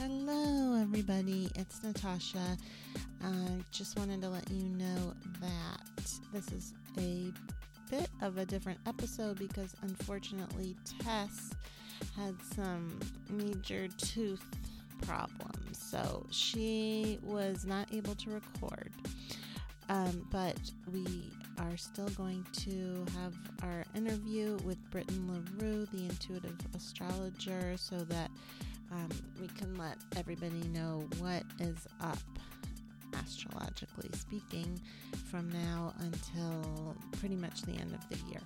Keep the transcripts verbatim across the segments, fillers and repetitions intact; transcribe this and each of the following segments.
Hello everybody, it's Natasha. I uh, just wanted to let you know that this is a bit of a different episode because unfortunately Tess had some major tooth problems, so she was not able to record. Um, but we are still going to have our interview with Britten LaRue, the intuitive astrologer, so that um, we can let everybody know what is up, astrologically speaking, from now until pretty much the end of the year.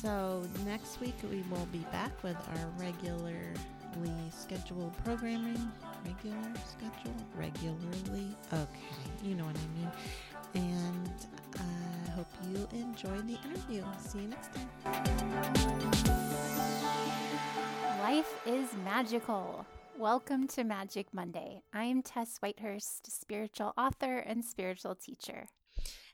So next week we will be back with our regularly scheduled programming. Regular schedule? Regularly? Okay. You know what I mean. And I uh, hope you enjoyed the interview. See you next time. Life is magical. Welcome to Magic Monday. I am Tess Whitehurst, spiritual author and spiritual teacher.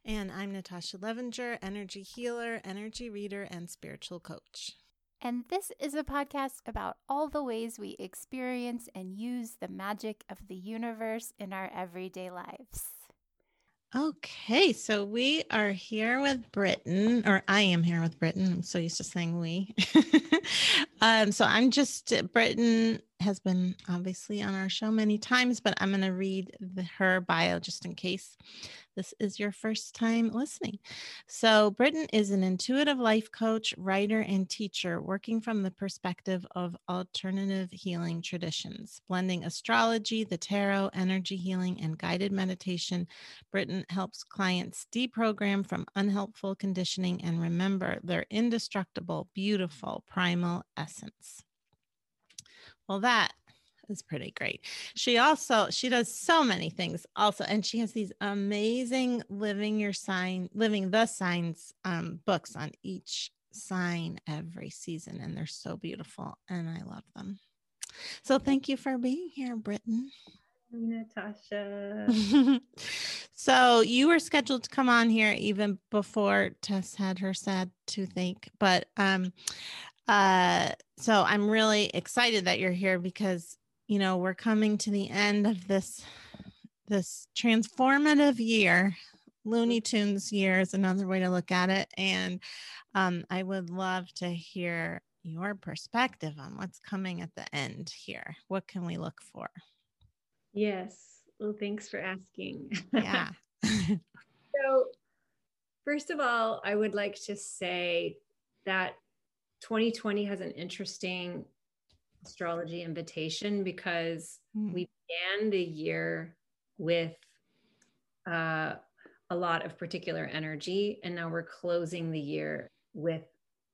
And I'm Natasha Levinger, energy healer, energy reader, and spiritual coach. And this is a podcast about all the ways we experience and use the magic of the universe in our everyday lives. Okay, so we are here with Britten, or I am here with Britten. I'm so used to saying we. um, so I'm just, Britten has been obviously on our show many times, but I'm going to read the, her bio just in case this is your first time listening. So Britten is an intuitive life coach, writer, and teacher working from the perspective of alternative healing traditions, blending astrology, the tarot, energy healing, and guided meditation. Britten helps clients deprogram from unhelpful conditioning and remember their indestructible, beautiful, primal essence. Well, that is pretty great. She also, she does so many things also, and she has these amazing living your sign, living the signs um, books on each sign every season, and they're so beautiful, and I love them. So thank you for being here, Britten. Natasha. So you were scheduled to come on here even before Tess had her sad toothache, but um uh so I'm really excited that you're here because, you know, we're coming to the end of this this transformative year. Looney Tunes year is another way to look at it, and um I would love to hear your perspective on what's coming at the end here. What can we look for? Yes. Well, thanks for asking. Yeah. So, first of all, I would like to say that twenty twenty has an interesting astrology invitation because mm. we began the year with uh, a lot of particular energy, and now we're closing the year with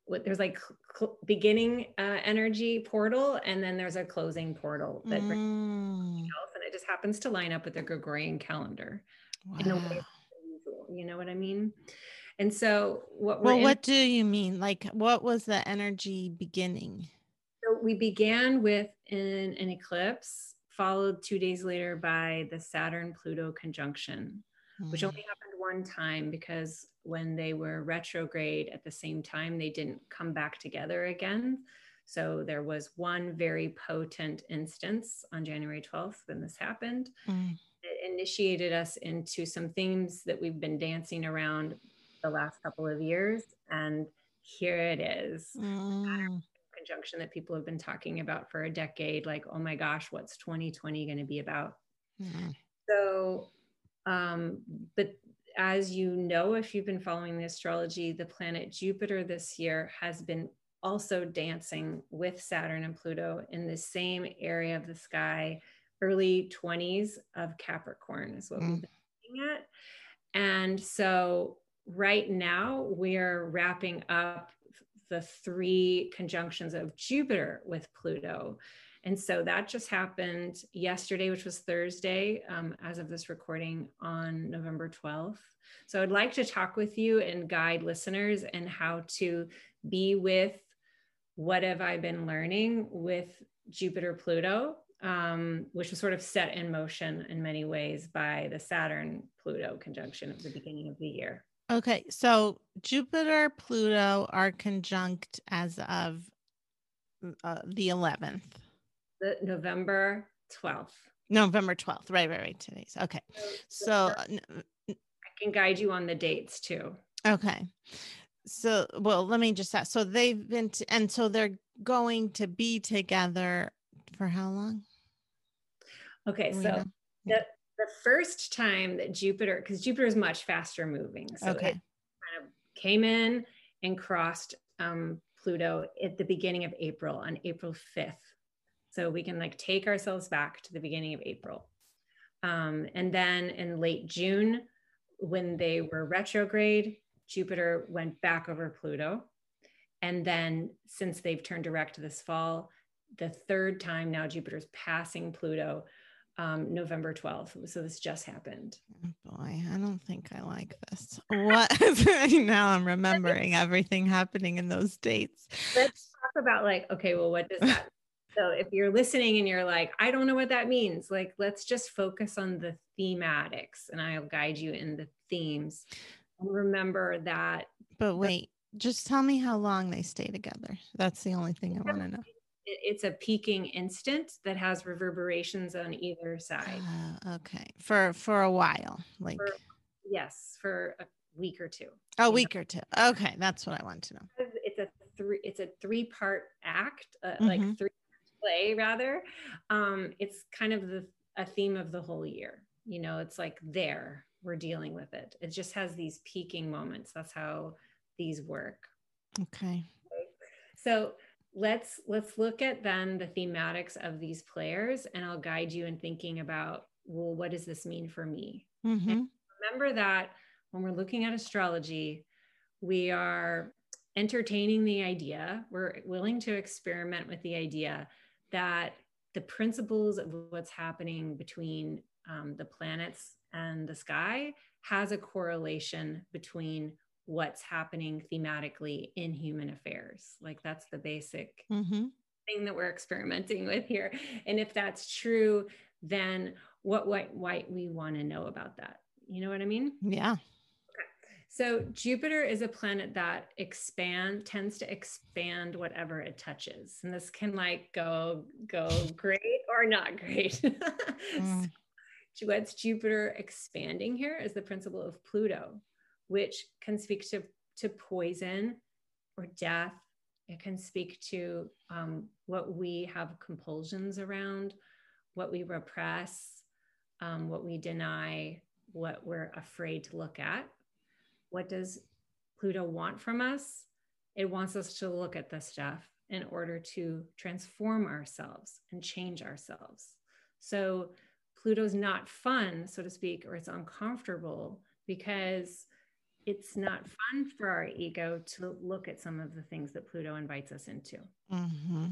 what there's like cl- cl- beginning uh, energy portal, and then there's a closing portal that brings mm. else, and it just happens to line up with the Gregorian calendar. Wow. In a way, you know what I mean? And so what we're well, in- what do you mean? Like, what was the energy beginning? So we began with an, an eclipse, followed two days later by the Saturn-Pluto conjunction, mm. which only happened one time because when they were retrograde at the same time, they didn't come back together again. So there was one very potent instance on January twelfth when this happened. Mm. It initiated us into some themes that we've been dancing around the last couple of years. And here it is. Mm. Conjunction that people have been talking about for a decade. Like, oh my gosh, what's twenty twenty going to be about? Mm. So, um, but as you know, if you've been following the astrology, the planet Jupiter this year has been also dancing with Saturn and Pluto in the same area of the sky, early twenties of Capricorn is what mm. we've been looking at. And so right now we're wrapping up the three conjunctions of Jupiter with Pluto. And so that just happened yesterday, which was Thursday, um, as of this recording on November twelfth. So I'd like to talk with you and guide listeners and how to be with what have I been learning with Jupiter-Pluto, um, which was sort of set in motion in many ways by the Saturn-Pluto conjunction at the beginning of the year. Okay, so Jupiter-Pluto are conjunct as of uh, the eleventh. The November twelfth. November twelfth. Right, right, right. Today's. Okay. So, so I can guide you on the dates too. Okay. So, well, let me just ask. So they've been, t- and so they're going to be together for how long? Okay. So yeah. the, the first time that Jupiter, because Jupiter is much faster moving. So okay. it kind of came in and crossed um, Pluto at the beginning of April, on April fifth. So we can like take ourselves back to the beginning of April. Um, and then in late June, when they were retrograde, Jupiter went back over Pluto. And then since they've turned direct this fall, the third time now Jupiter's passing Pluto, um, November twelfth. So this just happened. Oh boy, I don't think I like this. What? Now I'm remembering everything happening in those dates. Let's talk about like, okay, well, what does that mean? So if you're listening and you're like, I don't know what that means, like, let's just focus on the thematics and I'll guide you in the themes. And remember that. But wait, the- just tell me how long they stay together. That's the only thing I want to know. It's a peaking instant that has reverberations on either side. Uh, okay. For, for a while. Like, for, yes. For a week or two. A week know? or two. Okay. That's what I want to know. It's a three, it's a three part act, uh, mm-hmm. like three. play rather um it's kind of the a theme of the whole year, you know. It's like there we're dealing with it it just has these peaking moments. That's how these work. Okay, so let's let's look at then the thematics of these players, and I'll guide you in thinking about, well, what does this mean for me? Mm-hmm. And remember that when we're looking at astrology, we are entertaining the idea, we're willing to experiment with the idea that the principles of what's happening between um, the planets and the sky has a correlation between what's happening thematically in human affairs. Like that's the basic mm-hmm. thing that we're experimenting with here. And if that's true, then what, what, why we want to know about that. You know what I mean? Yeah. So Jupiter is a planet that expand, tends to expand whatever it touches. And this can like go, go great or not great. Mm. So what's Jupiter expanding here is the principle of Pluto, which can speak to, to poison or death. It can speak to um, what we have compulsions around, what we repress, um, what we deny, what we're afraid to look at. What does Pluto want from us? It wants us to look at this stuff in order to transform ourselves and change ourselves. So Pluto's not fun, so to speak, or it's uncomfortable because it's not fun for our ego to look at some of the things that Pluto invites us into. Mm-hmm.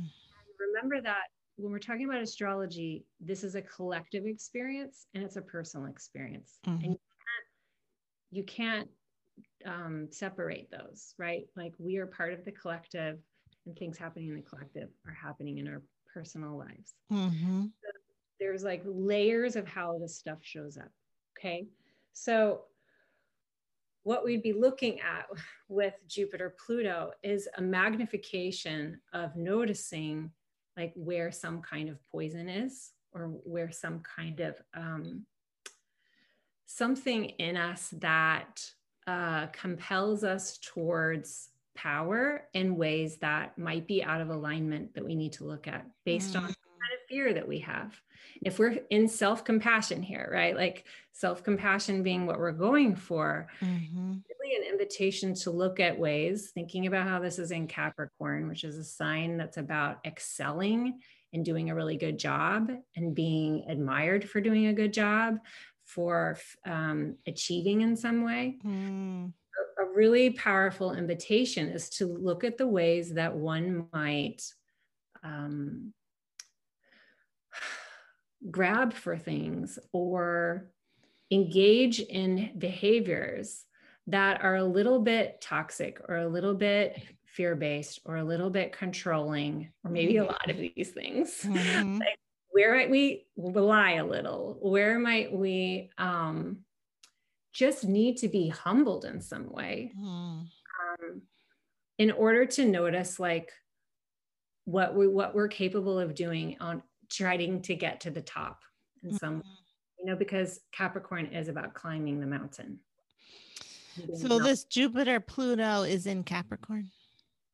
Remember that when we're talking about astrology, this is a collective experience and it's a personal experience. Mm-hmm. And you can't, you can't um, separate those, right? Like we are part of the collective and things happening in the collective are happening in our personal lives. Mm-hmm. So there's like layers of how this stuff shows up. Okay. So what we'd be looking at with Jupiter Pluto is a magnification of noticing like where some kind of poison is or where some kind of um, something in us that Uh, compels us towards power in ways that might be out of alignment that we need to look at based mm. on the kind of fear that we have. If we're in self-compassion here, right? Like self-compassion being what we're going for, mm-hmm. really an invitation to look at ways, thinking about how this is in Capricorn, which is a sign that's about excelling and doing a really good job and being admired for doing a good job, for um, achieving in some way. Mm. A, a really powerful invitation is to look at the ways that one might um, grab for things or engage in behaviors that are a little bit toxic or a little bit fear-based or a little bit controlling, or maybe a lot of these things. Mm-hmm. like, Where might we rely a little? Where might we um, just need to be humbled in some way mm. um, in order to notice like what, we, what we're capable of doing on trying to get to the top in mm-hmm. some, you know, because Capricorn is about climbing the mountain. So this Jupiter Pluto is in Capricorn?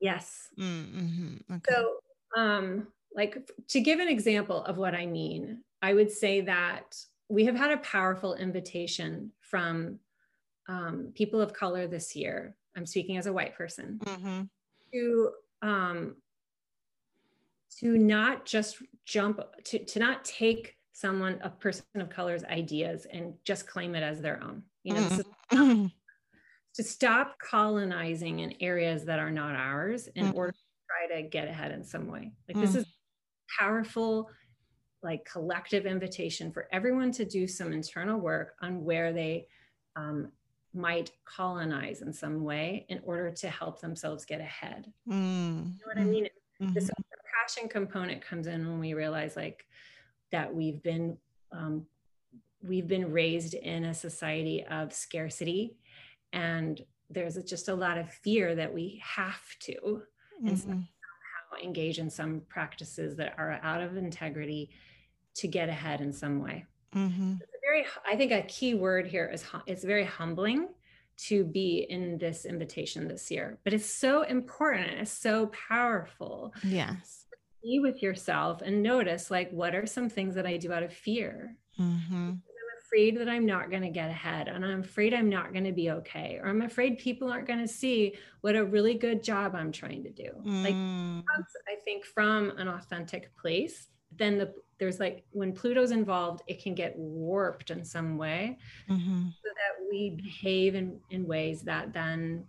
Yes. Mm-hmm. Okay. So um, like to give an example of what I mean, I would say that we have had a powerful invitation from um, people of color this year. I'm speaking as a white person mm-hmm. to, um, to not just jump to, to not take someone, a person of color's ideas and just claim it as their own, you know, mm-hmm. this is not, to stop colonizing in areas that are not ours in mm-hmm. order to try to get ahead in some way. Like mm-hmm. this is powerful, like collective invitation for everyone to do some internal work on where they um, might colonize in some way in order to help themselves get ahead. Mm-hmm. You know what I mean? Mm-hmm. This passion component comes in when we realize like that we've been, um, we've been raised in a society of scarcity. And there's just a lot of fear that we have to mm-hmm. and somehow engage in some practices that are out of integrity to get ahead in some way. Mm-hmm. It's a very, I think a key word here is hum- it's very humbling to be in this invitation this year, but it's so important. It's so powerful. Yes. Be with yourself and notice like, what are some things that I do out of fear? Mm-hmm. Afraid that I'm not going to get ahead, and I'm afraid I'm not going to be okay, or I'm afraid people aren't going to see what a really good job I'm trying to do. Mm. Like that's, I think, from an authentic place. Then the there's like when Pluto's involved, it can get warped in some way, mm-hmm. so that we behave in in ways that then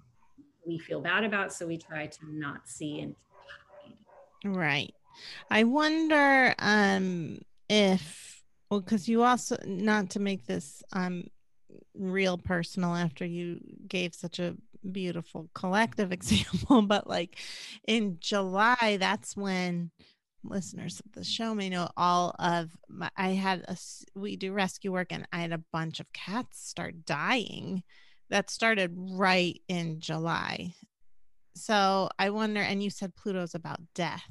we feel bad about. So we try to not see and hide. Right. I wonder um, if. Well, because you also, not to make this um, real personal after you gave such a beautiful collective example, but like in July, that's when listeners of the show may know all of my, I had a, we do rescue work, and I had a bunch of cats start dying that started right in July. So I wonder, and you said Pluto's about death.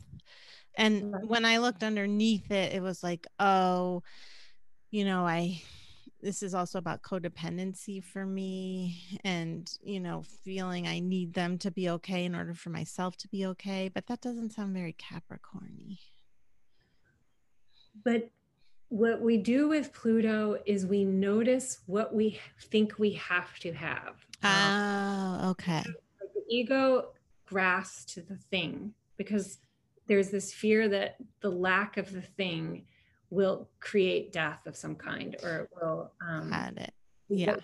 And when I looked underneath it, it was like, oh, you know, I, this is also about codependency for me and, you know, feeling I need them to be okay in order for myself to be okay. But that doesn't sound very Capricorn-y. But what we do with Pluto is we notice what we think we have to have. Oh, okay. The ego grasps to the thing because there's this fear that the lack of the thing will create death of some kind, or it will um, Add it. Yeah.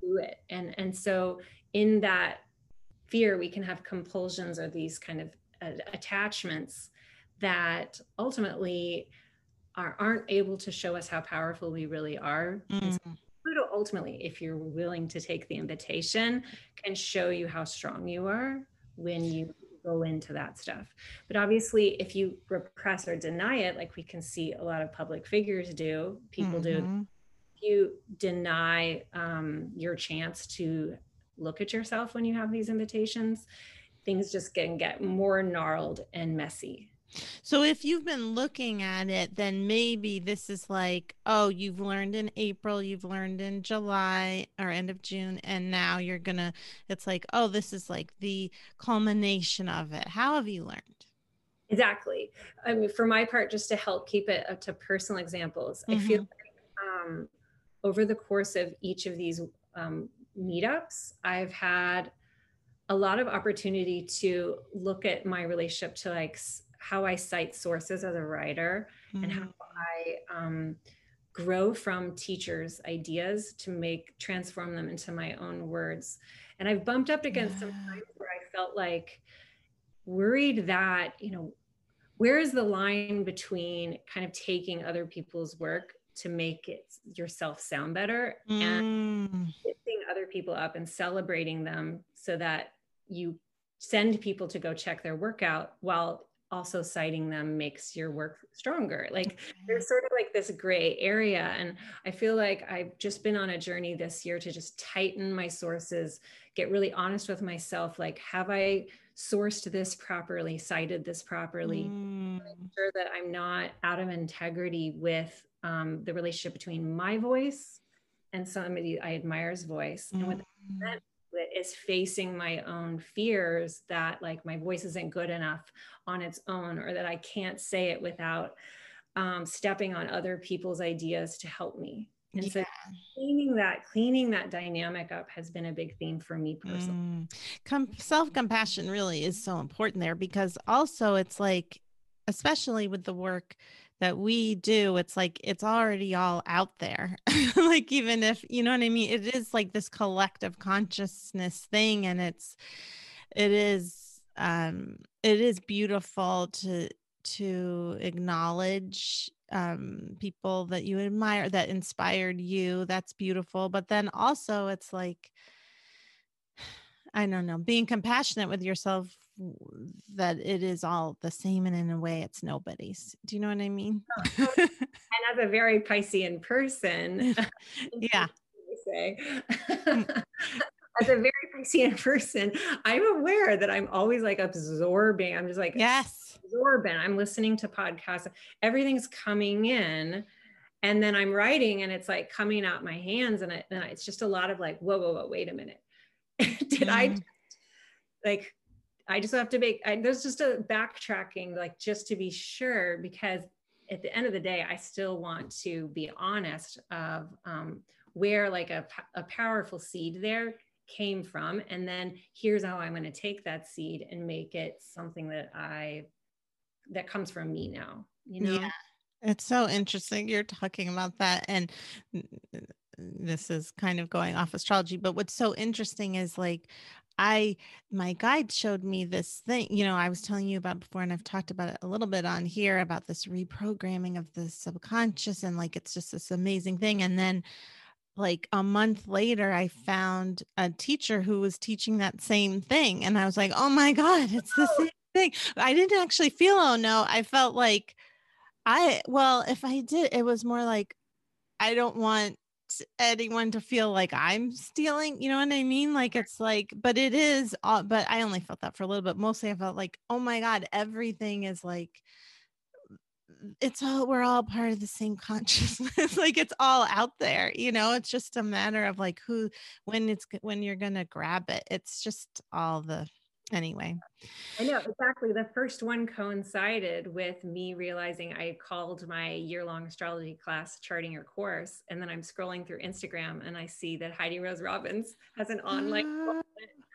do it. And, and so in that fear, we can have compulsions or these kind of uh, attachments that ultimately are, aren't able to show us how powerful we really are. Mm. And so Pluto ultimately, if you're willing to take the invitation, can show you how strong you are when you go into that stuff. But obviously if you repress or deny it, like we can see a lot of public figures do, people mm-hmm. do, if you deny um, your chance to look at yourself when you have these invitations, things just can get more gnarled and messy. So if you've been looking at it, then maybe this is like, oh, you've learned in April, you've learned in July or end of June, and now you're going to, it's like, oh, this is like the culmination of it. How have you learned? Exactly. I mean, for my part, just to help keep it up to personal examples, mm-hmm. I feel like um, over the course of each of these um, meetups, I've had a lot of opportunity to look at my relationship to like how I cite sources as a writer mm-hmm. and how I um, grow from teachers' ideas to make, transform them into my own words. And I've bumped up against yeah. some times where I felt like worried that, you know, where is the line between kind of taking other people's work to make it yourself sound better mm. and lifting other people up and celebrating them so that you send people to go check their work out while also citing them makes your work stronger. Like there's sort of like this gray area. And I feel like I've just been on a journey this year to just tighten my sources, get really honest with myself. Like, have I sourced this properly, cited this properly? Mm. mm. make sure that I'm not out of integrity with um, the relationship between my voice and somebody I admire's voice. Mm. And what that is facing my own fears that like my voice isn't good enough on its own, or that I can't say it without um, stepping on other people's ideas to help me. And yeah. so cleaning that, cleaning that dynamic up has been a big theme for me personally. Mm. Com- self-compassion really is so important there, because also it's like, especially with the work that we do, it's like, it's already all out there. Like, even if, you know what I mean? It is like this collective consciousness thing. And it's, it is, um, it is beautiful to, to acknowledge um, people that you admire, that inspired you. That's beautiful. But then also it's like, I don't know, being compassionate with yourself, that it is all the same. And in a way it's nobody's, do you know what I mean? And as a very Piscean person, yeah. say, as a very Piscean person, I'm aware that I'm always like absorbing. I'm just like, yes, absorbing. I'm listening to podcasts. Everything's coming in. And then I'm writing and it's like coming out my hands. And, it, and it's just a lot of like, whoa, whoa, whoa, wait a minute. Did mm. I like, I just have to make, I, there's just a backtracking, like just to be sure, because at the end of the day, I still want to be honest of um, where like a, a powerful seed there came from. And then here's how I'm going to take that seed and make it something that I, that comes from me now, you know? Yeah. It's so interesting you're talking about that. And this is kind of going off astrology, but what's so interesting is like, I, my guide showed me this thing, you know, I was telling you about before, and I've talked about it a little bit on here about this reprogramming of the subconscious. And like, it's just this amazing thing. And then like a month later, I found a teacher who was teaching that same thing. And I was like, oh my God, it's the same thing. I didn't actually feel, oh no, I felt like I, well, if I did, it was more like, I don't want anyone to feel like I'm stealing, you know what I mean? Like, it's like, but it is, uh, but I only felt that for a little bit. Mostly I felt like, oh my God, everything is like, it's all, we're all part of the same consciousness. Like it's all out there, you know, it's just a matter of like who, when it's, when you're going to grab it, it's just all the, anyway. I know exactly. The first one coincided with me realizing I called my year-long astrology class Charting Your Course. And then I'm scrolling through Instagram and I see that Heidi Rose Robbins has an online uh,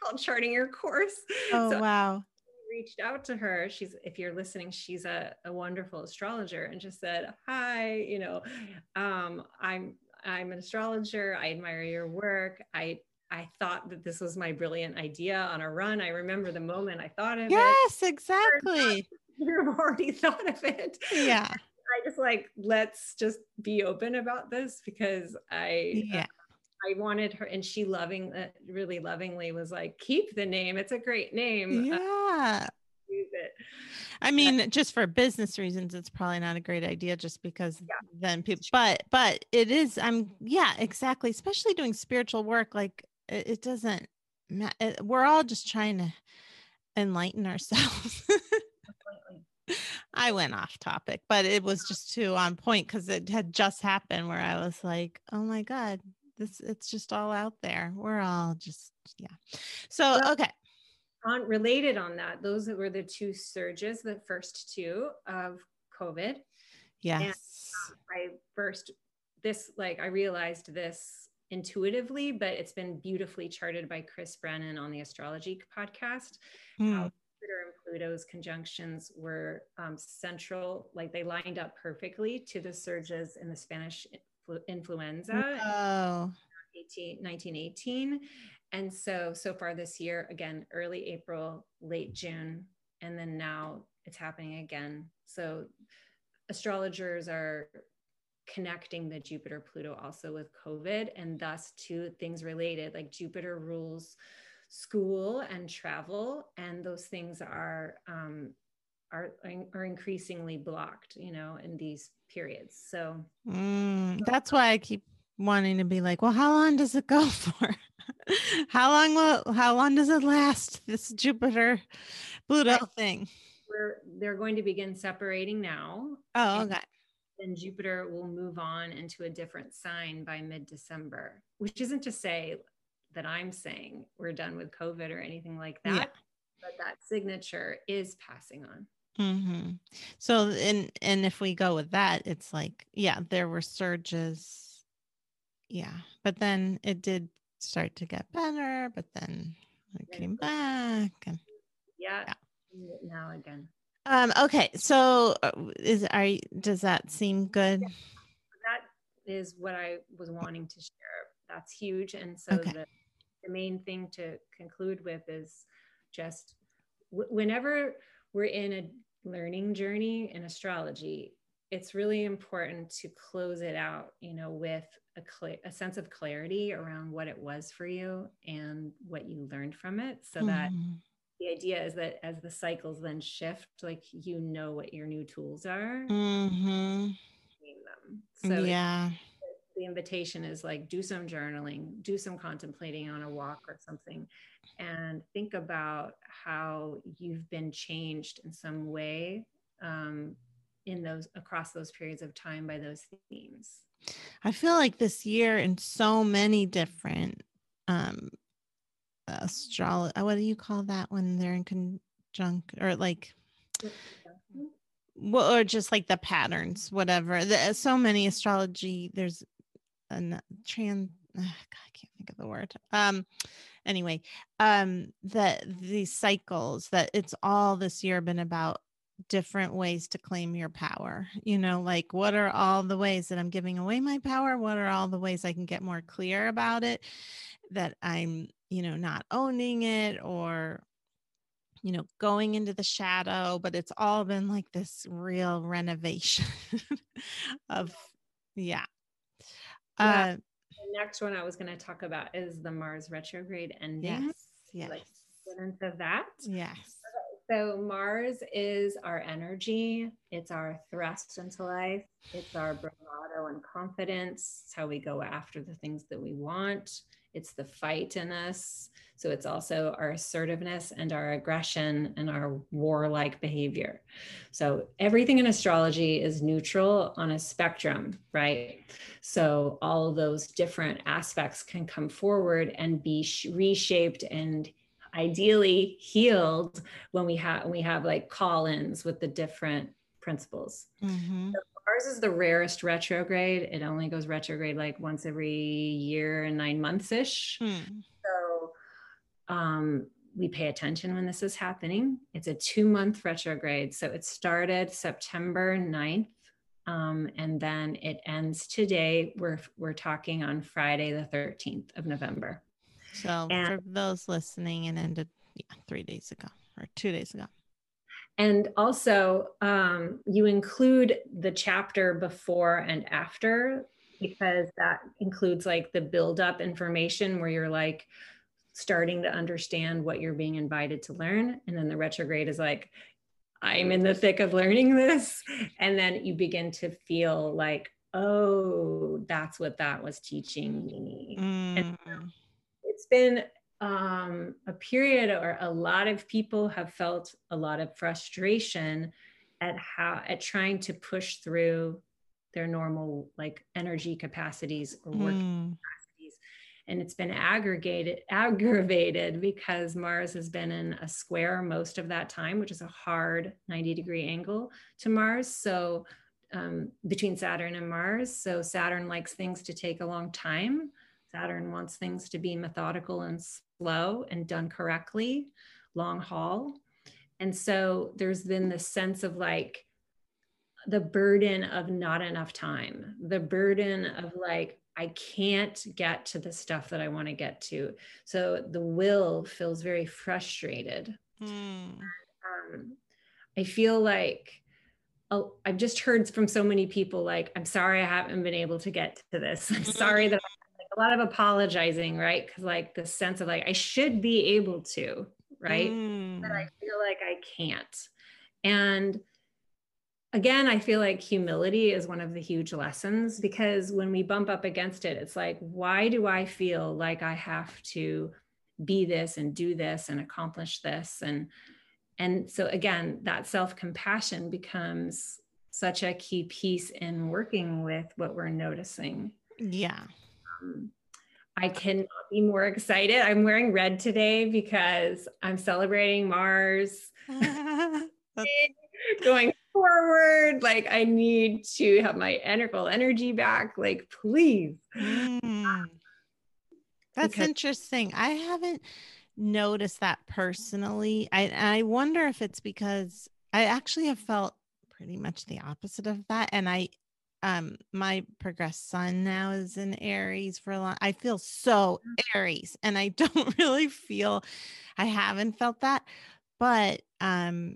called Charting Your Course. Oh, so wow. I reached out to her. She's, if you're listening, she's a, a wonderful astrologer, and just said, hi, you know, um, I'm, I'm an astrologer. I admire your work. I, I thought that this was my brilliant idea on a run. I remember the moment I thought of yes, it. Yes, exactly. You've already thought of it. Yeah. I just like, let's just be open about this, because I, yeah. uh, I wanted her, and she loving, uh, really lovingly was like, keep the name. It's a great name. Yeah. Uh, use it. I mean, just for business reasons, it's probably not a great idea, just because yeah. then people, but, but it is, I'm, yeah, exactly. Especially doing spiritual work. Like, it doesn't matter. We're all just trying to enlighten ourselves. I went off topic, but it was just too on point, because it had just happened where I was like, oh my God, this, it's just all out there. We're all just, yeah. So, okay. On, related on that, those were the two surges, the first two of COVID. Yes. And, uh, I first, this, like, I realized this intuitively, but it's been beautifully charted by Chris Brennan on the astrology podcast. Mm. How Jupiter and Pluto's conjunctions were um, central, like they lined up perfectly to the surges in the Spanish influ- influenza. Oh. nineteen eighteen. And so, so far this year, again, early April, late June, and then now it's happening again. So astrologers are connecting the Jupiter Pluto also with COVID, and thus two things related, like Jupiter rules school and travel, and those things are um are are increasingly blocked, you know, in these periods. So mm, that's why I keep wanting to be like, well, how long does it go for? How long will how long does it last, this Jupiter Pluto thing? We're they're going to begin separating now. Oh, okay. And Jupiter will move on into a different sign by mid-December, which isn't to say that I'm saying we're done with COVID or anything like that, yeah. but that signature is passing on. Mm-hmm. So, and, and if we go with that, it's like, yeah, there were surges. Yeah. But then it did start to get better, but then it came back. And, yeah. yeah. Now again. Um, okay. So is, are, does that seem good? Yeah. That is what I was wanting to share. That's huge. And so okay. the, the main thing to conclude with is just w- whenever we're in a learning journey in astrology, it's really important to close it out, you know, with a, cl- a sense of clarity around what it was for you and what you learned from it. So mm-hmm. that the idea is that as the cycles then shift, like, you know what your new tools are. Mm-hmm. So yeah. The invitation is like, do some journaling, do some contemplating on a walk or something, and think about how you've been changed in some way um, in those, across those periods of time by those themes. I feel like this year in so many different um, astrology, what do you call that when they're in conjunct or like, well, or just like the patterns, whatever. There's so many astrology, there's and trans uh, God, I can't think of the word um anyway um that these cycles, that it's all this year been about different ways to claim your power, you know, like, what are all the ways that I'm giving away my power, what are all the ways I can get more clear about it, that I'm, you know, not owning it, or, you know, going into the shadow. But it's all been like this real renovation of yeah Yeah. Uh, the next one I was going to talk about is the Mars retrograde ending. Yes, yes. Like, students of that. Yes. So Mars is our energy. It's our thrust into life. It's our bravado and confidence. It's how we go after the things that we want. It's the fight in us. So it's also our assertiveness and our aggression and our warlike behavior. So everything in astrology is neutral on a spectrum, right? So all of those different aspects can come forward and be sh- reshaped and ideally healed when we have, we have like call-ins with the different principles. Mm-hmm. So ours is the rarest retrograde. It only goes retrograde like once every year and nine months ish. Mm. So um, we pay attention when this is happening. It's a two month retrograde. So it started September ninth um, and then it ends today. We're, we're talking on Friday, the thirteenth of November. So and, for those listening, it ended yeah, three days ago or two days ago. And also, um, you include the chapter before and after, because that includes like the build-up information where you're like starting to understand what you're being invited to learn. And then the retrograde is like, I'm in the thick of learning this. And then you begin to feel like, oh, that's what that was teaching me. Mm. And so it's been um, a period or a lot of people have felt a lot of frustration at how, at trying to push through their normal, like, energy capacities or work mm. capacities. And it's been aggregated, aggravated because Mars has been in a square most of that time, which is a hard ninety degree angle to Mars. So, um, between Saturn and Mars. So Saturn likes things to take a long time. Saturn wants things to be methodical and slow and done correctly, long haul. And so there's been this sense of like the burden of not enough time, the burden of like, I can't get to the stuff that I want to get to. So the will feels very frustrated. Mm. Um, I feel like Oh, I've just heard from so many people, like, I'm sorry I haven't been able to get to this. I'm sorry that I a lot of apologizing, right? Because like the sense of like, I should be able to, right? Mm. But I feel like I can't. And again, I feel like humility is one of the huge lessons, because when we bump up against it, it's like, why do I feel like I have to be this and do this and accomplish this? And And so again, that self-compassion becomes such a key piece in working with what we're noticing. Yeah. Um, I cannot be more excited. I'm wearing red today because I'm celebrating Mars. Going forward, like I need to have my energetic energy back, like please. Mm. That's because- interesting. I haven't noticed that personally. I, I wonder if it's because I actually have felt pretty much the opposite of that. And I, um, my progressed sun now is in Aries for a long, I feel so Aries and I don't really feel, I haven't felt that, but, um,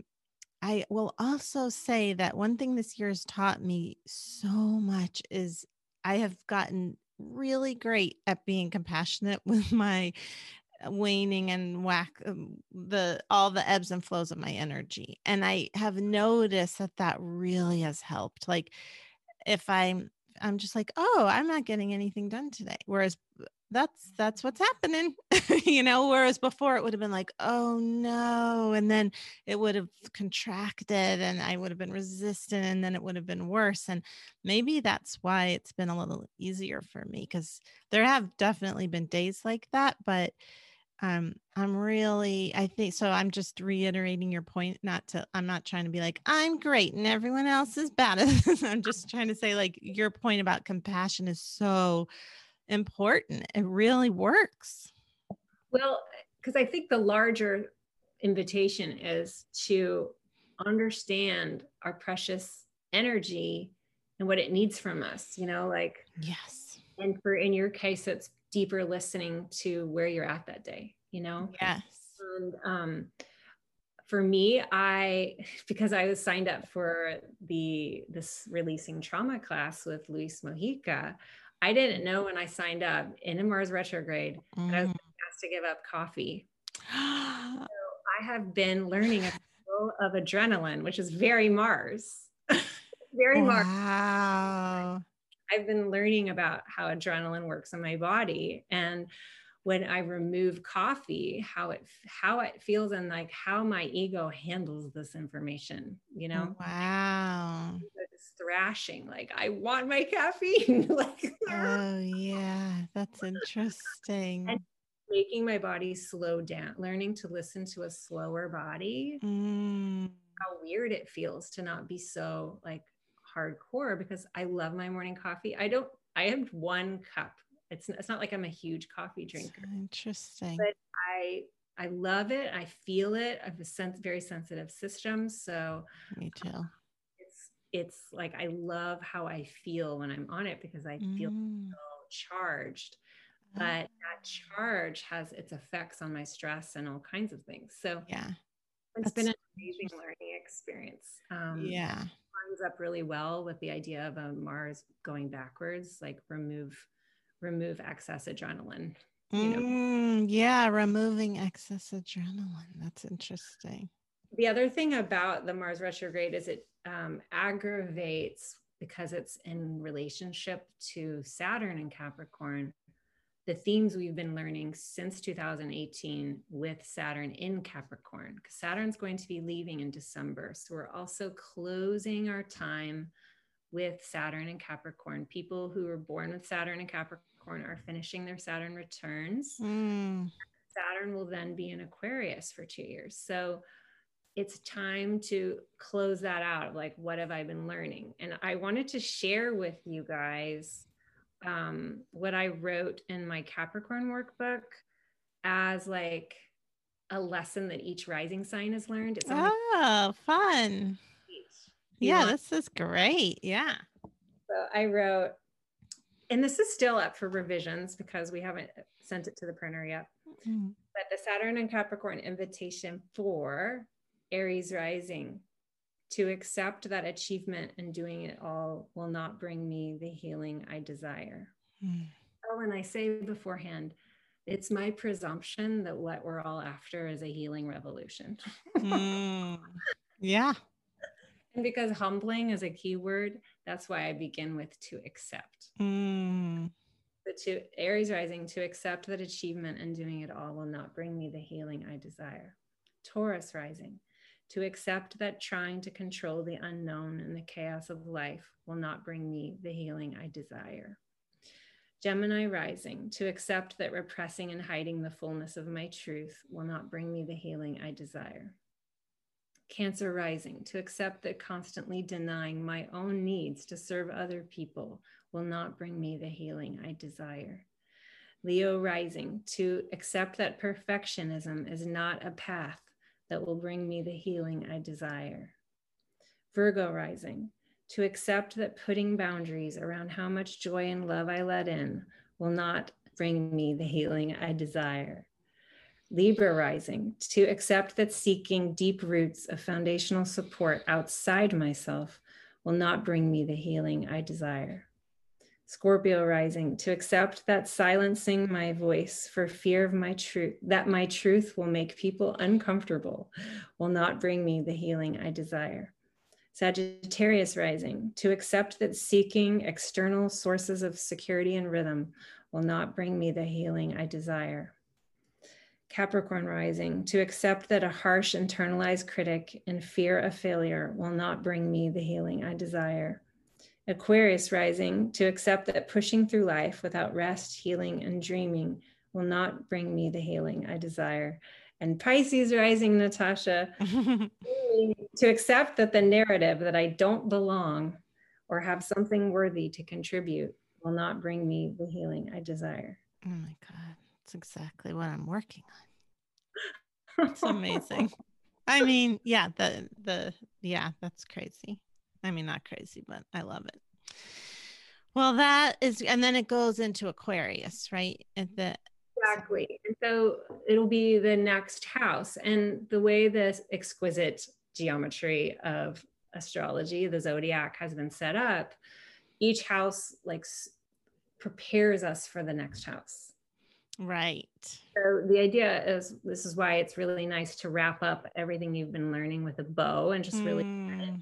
I will also say that one thing this year has taught me so much is I have gotten really great at being compassionate with my waning and whack the, all the ebbs and flows of my energy. And I have noticed that that really has helped. Like if I'm, I'm just like, oh, I'm not getting anything done today. Whereas that's, that's what's happening, you know, whereas before it would have been like, oh no. And then it would have contracted and I would have been resistant and then it would have been worse. And maybe that's why it's been a little easier for me because there have definitely been days like that, but um, I'm really, I think, so I'm just reiterating your point, not to, I'm not trying to be like, I'm great and everyone else is bad. I'm just trying to say like your point about compassion is so important. It really works. Well, because I think the larger invitation is to understand our precious energy and what it needs from us, you know, like, yes. And for, in your case, it's deeper listening to where you're at that day, you know? Yes. And, um, for me, I, because I was signed up for the, this releasing trauma class with Luis Mojica, I didn't know when I signed up in a Mars retrograde mm. that I was asked to give up coffee. So I have been learning a level of adrenaline, which is very Mars, very Mars. Wow. I've been learning about how adrenaline works in my body. And when I remove coffee, how it, how it feels and like how my ego handles this information, you know? Wow. It's thrashing. Like I want my caffeine. Like, oh yeah. That's interesting. And making my body slow down, learning to listen to a slower body. Mm. How weird it feels to not be so like hardcore because I love my morning coffee. I don't, I have one cup. It's, it's not like I'm a huge coffee drinker. So interesting. But I, I love it. I feel it. I have a sense, very sensitive system. So me too. Um, it's, it's like, I love how I feel when I'm on it because I feel mm. so charged, but mm. that charge has its effects on my stress and all kinds of things. So yeah, it's That's been an amazing learning experience. Um, yeah. Lines up really well with the idea of a Mars going backwards, like remove remove excess adrenaline. You know? Mm, yeah. Removing excess adrenaline. That's interesting. The other thing about the Mars retrograde is it um, aggravates because it's in relationship to Saturn and Capricorn, the themes we've been learning since two thousand eighteen with Saturn in Capricorn, because Saturn's going to be leaving in December. So we're also closing our time with Saturn and Capricorn. People who were born with Saturn and Capricorn are finishing their Saturn returns. Mm. Saturn will then be in Aquarius for two years. So it's time to close that out of like, what have I been learning? And I wanted to share with you guys um, what I wrote in my Capricorn workbook as like a lesson that each rising sign has learned. It's only- oh, fun. Yeah, yeah, this is great. Yeah. So I wrote, and this is still up for revisions because we haven't sent it to the printer yet, mm-hmm. but the Saturn and Capricorn invitation for Aries rising to accept that achievement and doing it all will not bring me the healing I desire. Mm. Oh, and I say beforehand, it's my presumption that what we're all after is a healing revolution. Mm. Yeah. And because humbling is a key word, that's why I begin with to accept. Mm. But to Aries rising, to accept that achievement and doing it all will not bring me the healing I desire. Taurus rising, to accept that trying to control the unknown and the chaos of life will not bring me the healing I desire. Gemini rising, to accept that repressing and hiding the fullness of my truth will not bring me the healing I desire. Cancer rising, to accept that constantly denying my own needs to serve other people will not bring me the healing I desire. Leo rising, to accept that perfectionism is not a path that will bring me the healing I desire. Virgo rising, to accept that putting boundaries around how much joy and love I let in will not bring me the healing I desire. Libra rising, to accept that seeking deep roots of foundational support outside myself will not bring me the healing I desire. Scorpio rising, to accept that silencing my voice for fear of my truth, that my truth will make people uncomfortable, will not bring me the healing I desire. Sagittarius rising, to accept that seeking external sources of security and rhythm will not bring me the healing I desire. Capricorn rising, to accept that a harsh internalized critic and fear of failure will not bring me the healing I desire. Aquarius rising, to accept that pushing through life without rest, healing, and dreaming will not bring me the healing I desire. And Pisces rising, Natasha, to accept that the narrative that I don't belong or have something worthy to contribute will not bring me the healing I desire. Oh my God, that's exactly what I'm working on. It's amazing. I mean, yeah, the, the, yeah, that's crazy. I mean, not crazy, but I love it. Well, that is, and then it goes into Aquarius, right? At the, exactly. And so it'll be the next house. And the way this exquisite geometry of astrology, the zodiac, has been set up, each house like prepares us for the next house. Right. So the idea is, this is why it's really nice to wrap up everything you've been learning with a bow and just really mm.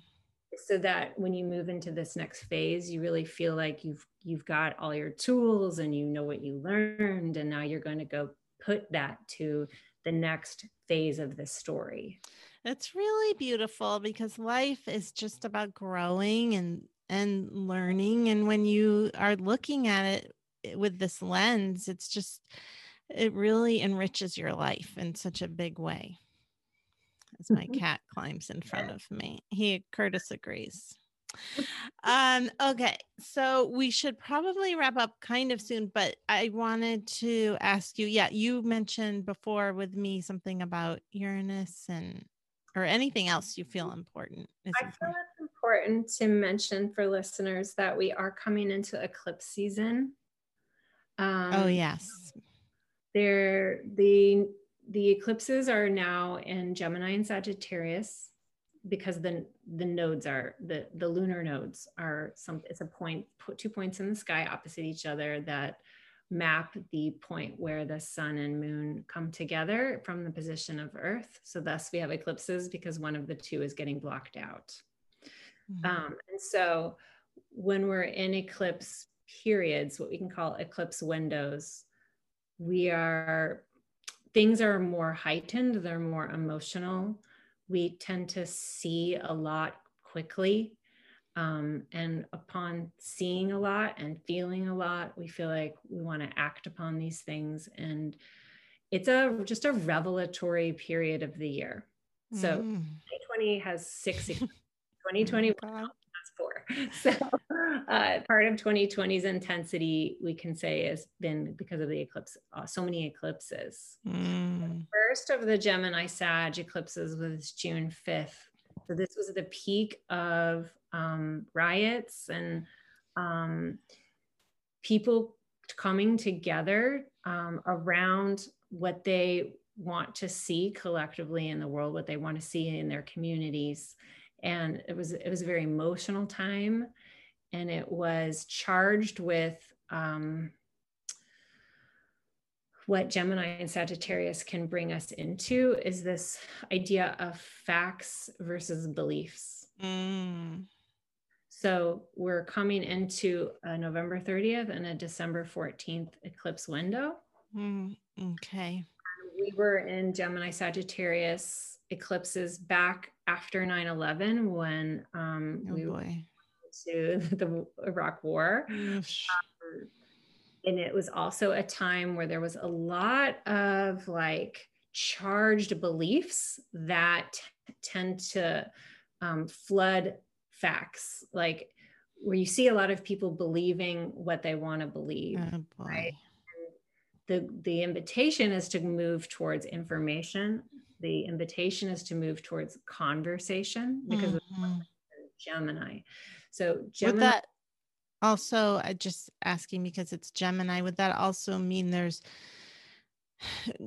so that when you move into this next phase, you really feel like you've you've got all your tools and you know what you learned, and now you're going to go put that to the next phase of the story. It's really beautiful because life is just about growing and and learning, and when you are looking at it with this lens, it's just, it really enriches your life in such a big way. As my cat climbs in front of me. He, Curtis agrees. Um, okay, so we should probably wrap up kind of soon, but I wanted to ask you, yeah, you mentioned before with me something about Uranus and, or anything else you feel important. I feel important. It's important to mention for listeners that we are coming into eclipse season. Um, oh, yes. They're the... The eclipses are now in Gemini and Sagittarius because the the nodes are, the, the lunar nodes are some, it's a point, two points in the sky opposite each other that map the point where the sun and moon come together from the position of Earth. So thus we have eclipses because one of the two is getting blocked out. Mm-hmm. Um, and so when we're in eclipse periods, what we can call eclipse windows, we are, things are more heightened, they're more emotional. We tend to see a lot quickly. Um, and upon seeing a lot and feeling a lot, we feel like we want to act upon these things. And it's a just a revelatory period of the year. So mm. twenty twenty has six, twenty twenty-one has four. So uh, part of twenty twenty's intensity, we can say, has been because of the eclipse, uh, so many eclipses. Mm. The first of the Gemini Sag eclipses was June fifth. So this was the peak of um, riots and um, people coming together um, around what they want to see collectively in the world, what they want to see in their communities. And it was it was a very emotional time, and it was charged with um, what Gemini and Sagittarius can bring us into is this idea of facts versus beliefs. Mm. So we're coming into a November thirtieth and a December fourteenth eclipse window. Mm, okay. We were in Gemini Sagittarius eclipses back after nine eleven when um, oh, we boy. went to the Iraq War. Um, and it was also a time where there was a lot of like charged beliefs that t- tend to um, flood facts, like where you see a lot of people believing what they want to believe, oh, right? The, the invitation is to move towards information. The invitation is to move towards conversation because mm-hmm. of Gemini. So Gemini. Would that also, I just asking because it's Gemini, would that also mean there's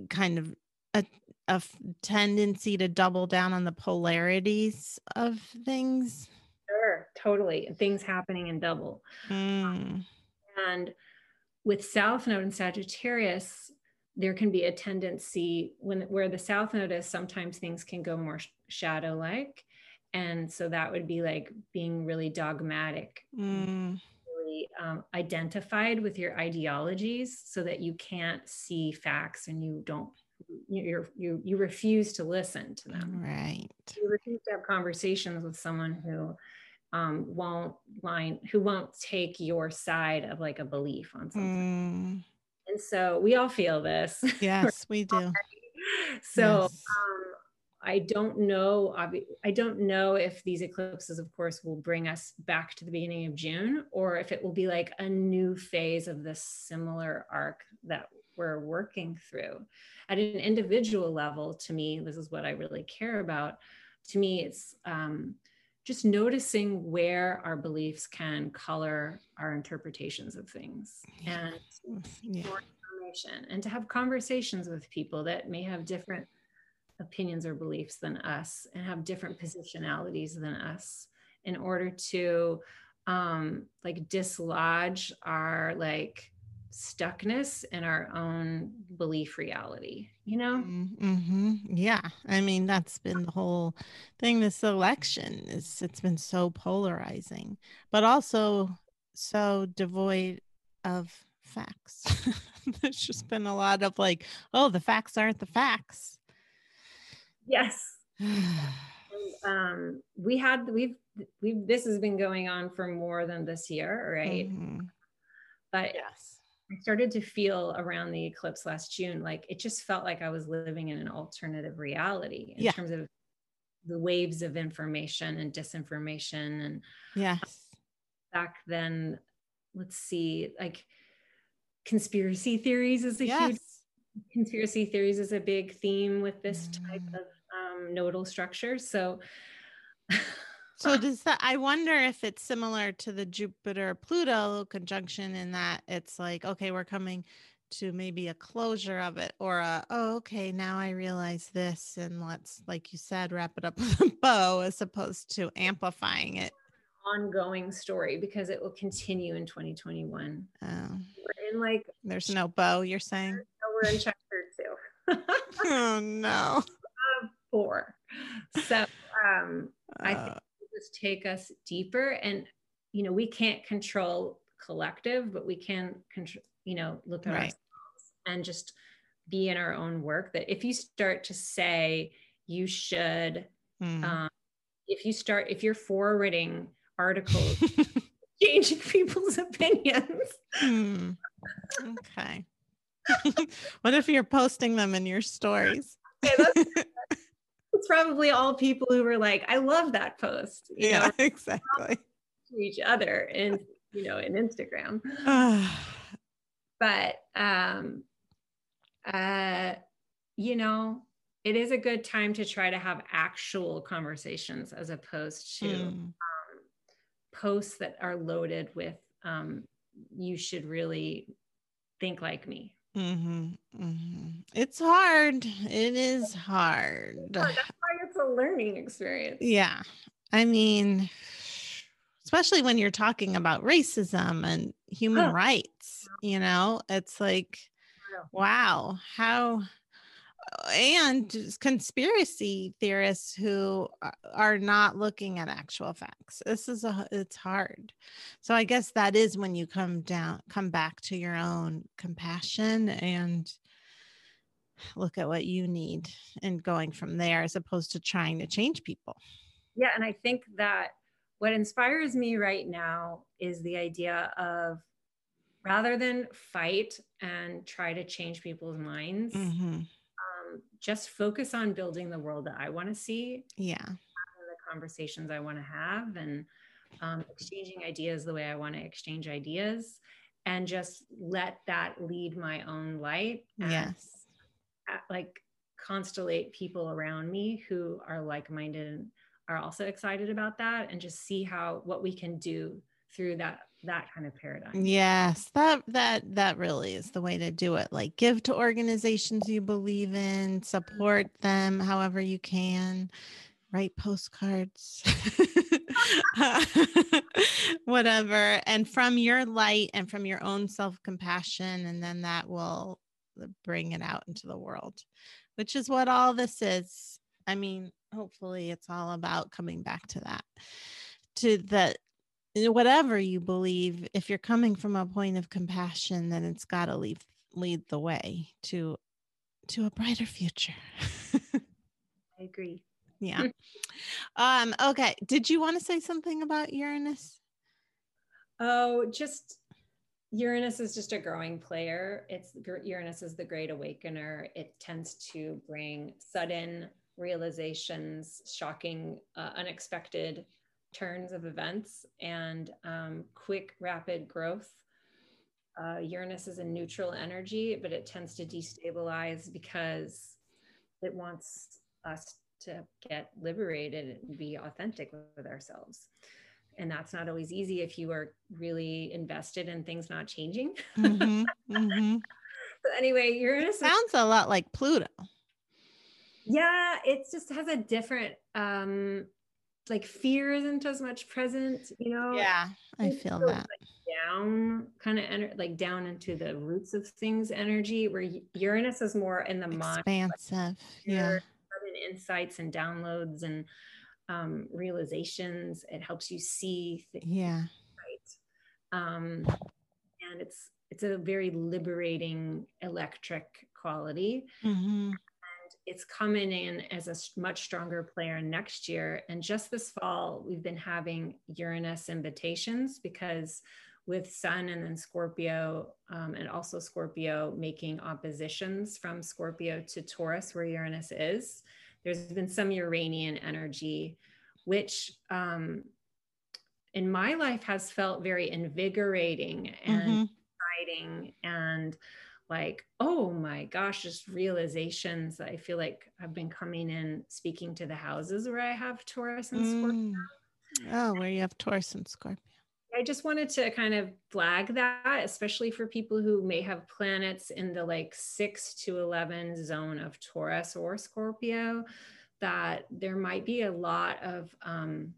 kind of a, a tendency to double down on the polarities of things? Sure, totally. Things happening in double. Mm. Um, and with South Node and Sagittarius, there can be a tendency when where the South Node is, sometimes things can go more sh- shadow-like. And so that would be like being really dogmatic, mm. really um, identified with your ideologies so that you can't see facts and you don't, you you you refuse to listen to them. Right. You refuse to have conversations with someone who Um, won't line, who won't take your side of like a belief on something. Mm. And so we all feel this. Yes, we do. Already. So yes. um, I don't know, I don't know if these eclipses, of course, will bring us back to the beginning of June, or if it will be like a new phase of this similar arc that we're working through. At an individual level, to me, this is what I really care about. To me, it's, um, just noticing where our beliefs can color our interpretations of things and yeah. more information, and to have conversations with people that may have different opinions or beliefs than us and have different positionalities than us in order to um, like dislodge our like stuckness in our own belief reality, you know? Mm-hmm. Yeah. I mean, that's been the whole thing. This election is, it's been so polarizing, but also so devoid of facts. There's just been a lot of like, oh, the facts aren't the facts. Yes. um, we had, we've, we've, this has been going on for more than this year, right? Mm-hmm. But yes. I started to feel around the eclipse last June, like it just felt like I was living in an alternative reality in yeah. terms of the waves of information and disinformation. And yes, back then, let's see, like conspiracy theories is a yes. huge, conspiracy theories is a big theme with this mm. type of um, nodal structure. So So does that, I wonder if it's similar to the Jupiter-Pluto conjunction in that it's like, okay, we're coming to maybe a closure of it, or a, oh, okay, now I realize this. And let's, like you said, wrap it up with a bow as opposed to amplifying it. Ongoing story, because it will continue in twenty twenty-one. Oh. We're in like. There's no bow, you're saying? No, we're in chapter two. Oh, no. Four. So um, uh. I think. Take us deeper, and you know we can't control collective, but we can control, you know, look at right. ourselves and just be in our own work. That if you start to say you should, mm. um, if you start, if you're forwarding articles, changing people's opinions. Mm. Okay. What if you're posting them in your stories? Okay, that's- It's probably all people who were like, I love that post. You yeah, know? Exactly. To each other and, you know, in Instagram. But, um, uh, you know, it is a good time to try to have actual conversations as opposed to mm. um, posts that are loaded with, um, you should really think like me. Mm-hmm, mm-hmm. It's hard. It is hard. That's why it's a learning experience. Yeah. I mean, especially when you're talking about racism and human oh. rights, you know, it's like, wow, how, and conspiracy theorists who are not looking at actual facts. This is a, it's hard. So I guess that is when you come down, come back to your own compassion and look at what you need and going from there, as opposed to trying to change people. Yeah. And I think that what inspires me right now is the idea of, rather than fight and try to change people's minds, mm-hmm. um, just focus on building the world that I want to see. Yeah. Having the conversations I want to have, and um, exchanging ideas the way I want to exchange ideas, and just let that lead my own light. And, yes. Like, constellate people around me who are like-minded and are also excited about that, and just see how, what we can do through that that kind of paradigm. Yes, that that that really is the way to do it. Like, give to organizations you believe in, support them however you can, write postcards, whatever, and from your light and from your own self-compassion, and then that will bring it out into the world, which is what all this is. I mean, hopefully it's all about coming back to that, to the whatever you believe. If you're coming from a point of compassion, then it's got to lead lead the way to to a brighter future. I agree. Yeah. um okay, did you want to say something about Uranus? Oh, just Uranus is just a growing player. It's Uranus is the great awakener. It tends to bring sudden realizations, shocking, uh, unexpected turns of events, and um, quick, rapid growth. Uh, Uranus is a neutral energy, but it tends to destabilize because it wants us to get liberated and be authentic with ourselves. And that's not always easy if you are really invested in things not changing. Mm-hmm, mm-hmm. But anyway, Uranus sounds a lot like Pluto. Yeah, it just has a different, um, like, fear isn't as much present, you know? Yeah, I feel that. Like down, kind of ener- like down into the roots of things energy, where Uranus is more in the mind. Expansive, like, yeah. Insights and downloads and um realizations. It helps you see things, yeah, right? Um and it's it's a very liberating, electric quality. Mm-hmm. And it's coming in as a much stronger player next year. And just this fall we've been having Uranus invitations, because with Sun and then Scorpio, um, and also Scorpio making oppositions from Scorpio to Taurus, where Uranus is, there's been some Uranian energy, which um, in my life has felt very invigorating and exciting, mm-hmm. and like, oh my gosh, just realizations. I feel like I've been coming in, speaking to the houses where I have Taurus and Scorpio. Mm. Oh, where you have Taurus and Scorpio. I just wanted to kind of flag that, especially for people who may have planets in the like six to eleven zone of Taurus or Scorpio, that there might be a lot of um,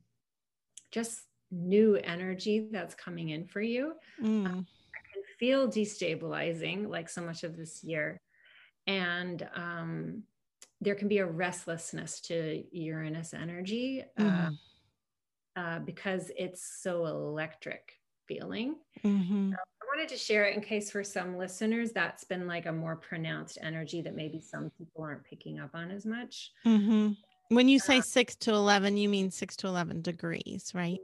just new energy that's coming in for you. Mm. Um, I can feel destabilizing, like so much of this year. And um, there can be a restlessness to Uranus energy. Mm. Uh, Uh, because it's so electric feeling. Mm-hmm. So I wanted to share it in case for some listeners that's been like a more pronounced energy that maybe some people aren't picking up on as much. Mm-hmm. When you say um, six to eleven, you mean six to eleven degrees, right?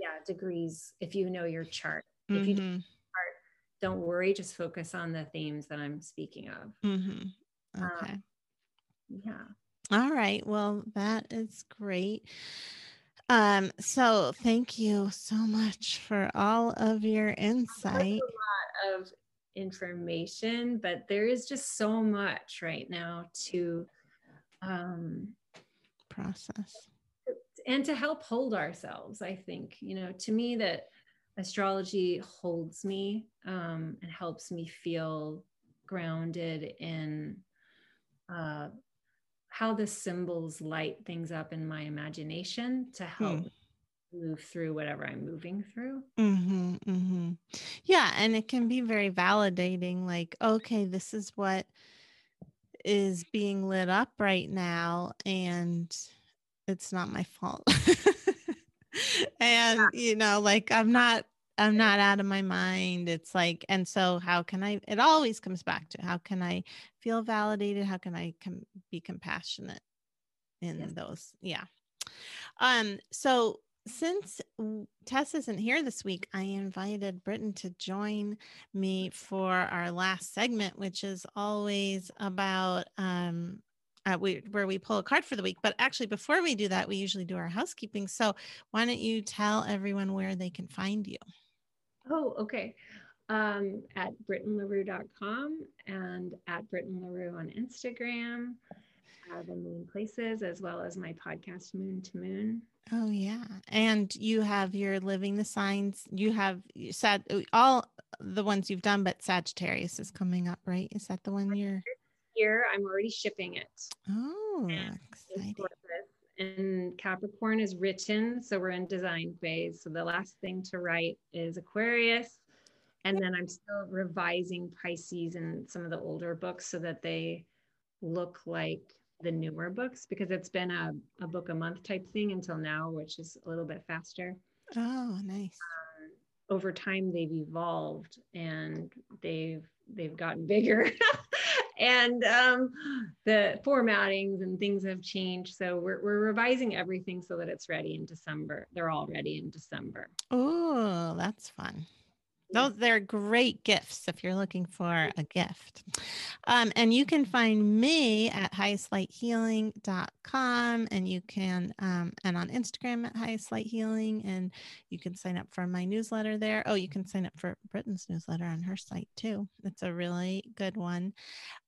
Yeah, degrees, if you know your chart. Mm-hmm. If you don't know your chart, don't worry, just focus on the themes that I'm speaking of. Mm-hmm. Okay. Um, yeah. All right, well, that is great. Um, so thank you so much for all of your insight. A lot of information, but there is just so much right now to, um, process and to help hold ourselves. I think, you know, to me that astrology holds me, um, and helps me feel grounded in, uh, how the symbols light things up in my imagination to help mm. move through whatever I'm moving through. Mm-hmm, mm-hmm. Yeah. And it can be very validating, like, okay, this is what is being lit up right now, and it's not my fault. And, yeah. you know, like I'm not, I'm not out of my mind. It's like, and so how can I, it always comes back to how can I feel validated? How can I com- be compassionate in yes. those? Yeah. Um, so since Tess isn't here this week, I invited Britten to join me for our last segment, which is always about, um, Uh, we, where we pull a card for the week. But actually, before we do that, we usually do our housekeeping. So why don't you tell everyone where they can find you? Oh, okay. Um, at Britten LaRue dot com and at Britten LaRue on Instagram, uh, the main places, as well as my podcast, Moon to Moon. Oh, yeah. And you have your Living the Signs. You have you said all the ones you've done, but Sagittarius is coming up, right? Is that the one you're... Year, I'm already shipping it. Oh, and exciting. And Capricorn is written, so we're in design phase. So the last thing to write is Aquarius, and then I'm still revising Pisces and some of the older books so that they look like the newer books, because it's been a, a book a month type thing until now, which is a little bit faster. Oh, nice. Um, over time they've evolved and they've they've gotten bigger. And um, the formattings and things have changed. So we're, we're revising everything so that it's ready in December. They're all ready in December. Oh, that's fun. Those, they're great gifts if you're looking for a gift. Um, and you can find me at highest light healing dot com, and you can, um, and on Instagram at highest light healing, and you can sign up for my newsletter there. Oh, you can sign up for Britten's newsletter on her site too. It's a really good one.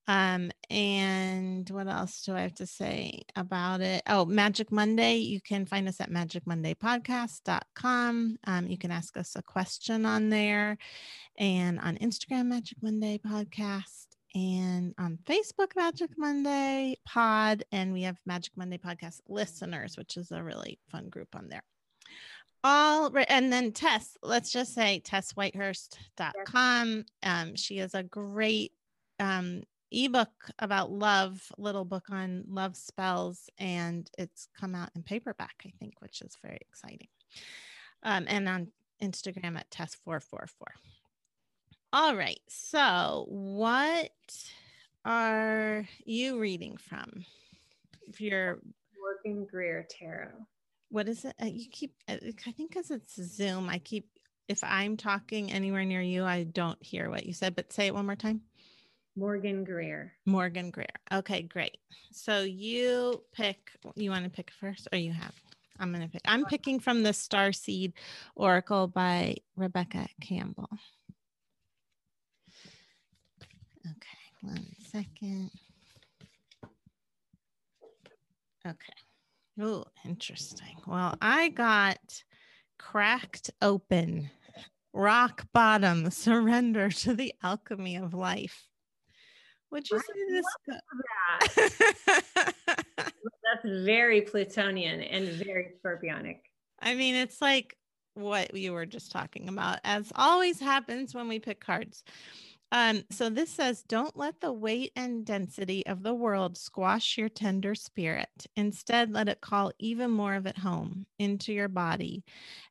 Um, and what else do I have to say about it? Oh, Magic Monday. You can find us at magic monday podcast dot com. Um, you can ask us a question on there, and on Instagram, Magic Monday Podcast, and on Facebook, Magic Monday Pod. And we have Magic Monday Podcast Listeners, which is a really fun group on there. All right. And then Tess, let's just say tess whitehurst dot com. Um, she is a great, um, ebook about love, little book on love spells, and it's come out in paperback, I think, which is very exciting. Um, and on Instagram at tess four four four. All right, so what are you reading from? If you're Morgan Greer Tarot. What is it? Uh, you keep, I think because it's Zoom, I keep, if I'm talking anywhere near you, I don't hear what you said, but say it one more time. Morgan Greer. Morgan Greer. Okay, great. So you pick, you want to pick first or you have? I'm going to pick. I'm picking from the Starseed Oracle by Rebecca Campbell. Okay, one second. Okay. Oh, interesting. Well, I got cracked open, rock bottom, surrender to the alchemy of life. Would you say this? That. That's very Plutonian and very Scorpionic. I mean, it's like what you were just talking about, as always happens when we pick cards. Um, so this says, don't let the weight and density of the world squash your tender spirit. Instead, let it call even more of it home into your body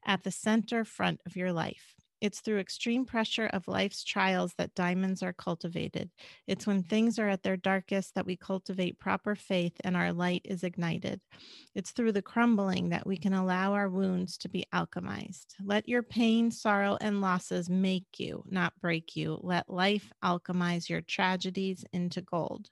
at the center front of your life. It's through extreme pressure of life's trials that diamonds are cultivated. It's when things are at their darkest that we cultivate proper faith and our light is ignited. It's through the crumbling that we can allow our wounds to be alchemized. Let your pain, sorrow, and losses make you, not break you. Let life alchemize your tragedies into gold.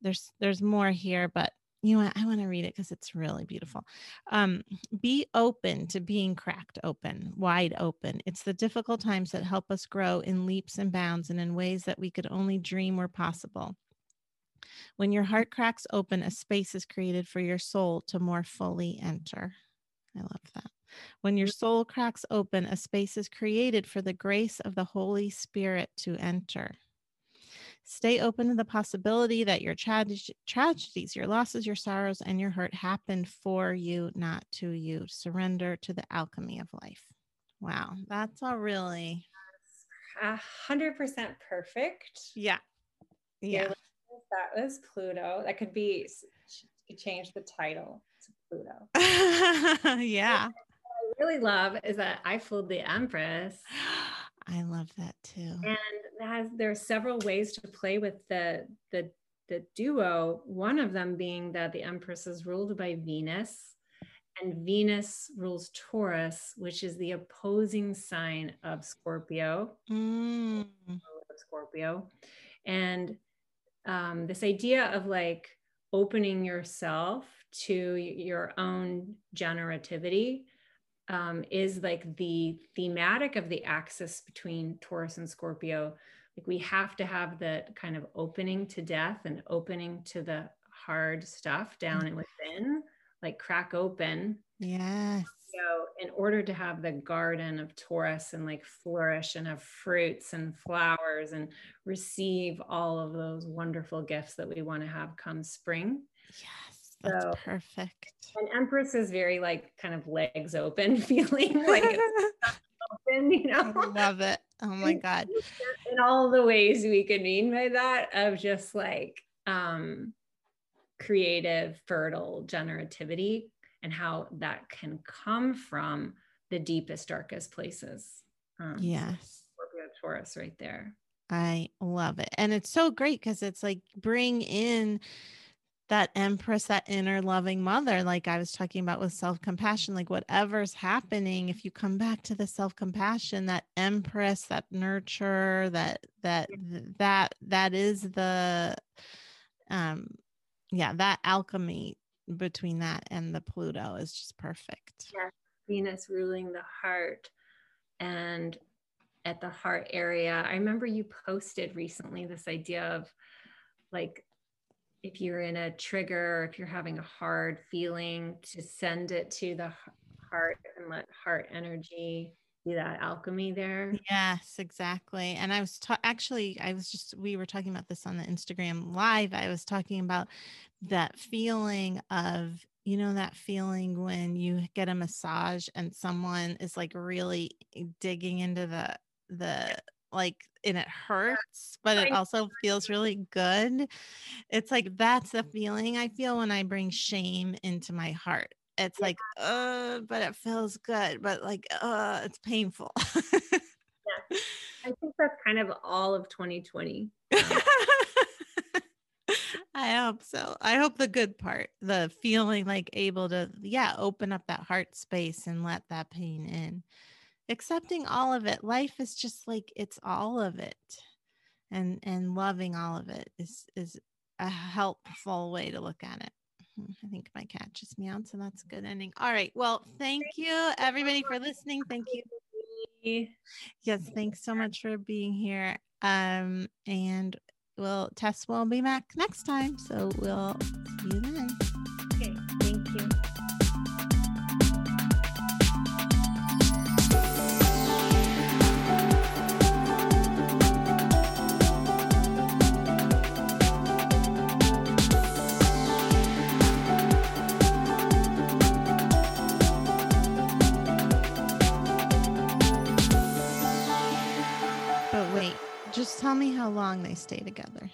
There's there's more here, but you know what? I want to read it because it's really beautiful. Um, be open to being cracked open, wide open. It's the difficult times that help us grow in leaps and bounds and in ways that we could only dream were possible. When your heart cracks open, a space is created for your soul to more fully enter. I love that. When your soul cracks open, a space is created for the grace of the Holy Spirit to enter. Stay open to the possibility that your trage- tragedies, your losses, your sorrows, and your hurt happened for you, not to you. Surrender to the alchemy of life. Wow. That's a really... A hundred percent perfect. Yeah. Yeah. That was Pluto. That could be... Could change the title to Pluto. Yeah. I really love is that I fooled the Empress. I love that too. And has, there are several ways to play with the, the, the duo. One of them being that the Empress is ruled by Venus, and Venus rules Taurus, which is the opposing sign of Scorpio. Mm. Scorpio. And um, this idea of like opening yourself to your own generativity um, is like the thematic of the axis between Taurus and Scorpio. Like we have to have that kind of opening to death and opening to the hard stuff down and within, like crack open. Yes. So in order to have the garden of Taurus and like flourish and have fruits and flowers and receive all of those wonderful gifts that we want to have come spring. Yes. That's so perfect. And Empress is very like kind of legs open feeling, like it's open, you know. I love it. Oh my God. In all the ways we could mean by that, of just like um, creative, fertile generativity, and how that can come from the deepest, darkest places. Um, yes. Scorpio Taurus right there. I love it. And it's so great because it's like bring in that Empress, that inner loving mother, like I was talking about with self-compassion, like whatever's happening, if you come back to the self-compassion, that Empress, that nurture, that, that, that, that is the, um, yeah, that alchemy between that and the Pluto is just perfect. Yeah. Venus ruling the heart, and at the heart area. I remember you posted recently this idea of like, if you're in a trigger, if you're having a hard feeling, to send it to the heart and let heart energy do that alchemy there. Yes, exactly. And I was ta- actually, I was just, we were talking about this on the Instagram live. I was talking about that feeling of, you know, that feeling when you get a massage and someone is like really digging into the, the, like, and it hurts, but it also feels really good. It's like, that's the feeling I feel when I bring shame into my heart. It's yeah. like, uh, but it feels good, but like, uh, it's painful. Yeah. I think that's kind of all of twenty twenty. I hope so. I hope the good part, the feeling like able to, yeah, open up that heart space and let that pain in. Accepting all of it. Life is just like, it's all of it, and and loving all of it is is a helpful way to look at it. I think my cat just meowed, so that's a good ending. All right, well, thank you everybody for listening. Thank you. Yes, thanks so much for being here. Um, and we'll Tess will be back next time, so we'll see you then. Okay, thank you. Tell me how long they stay together.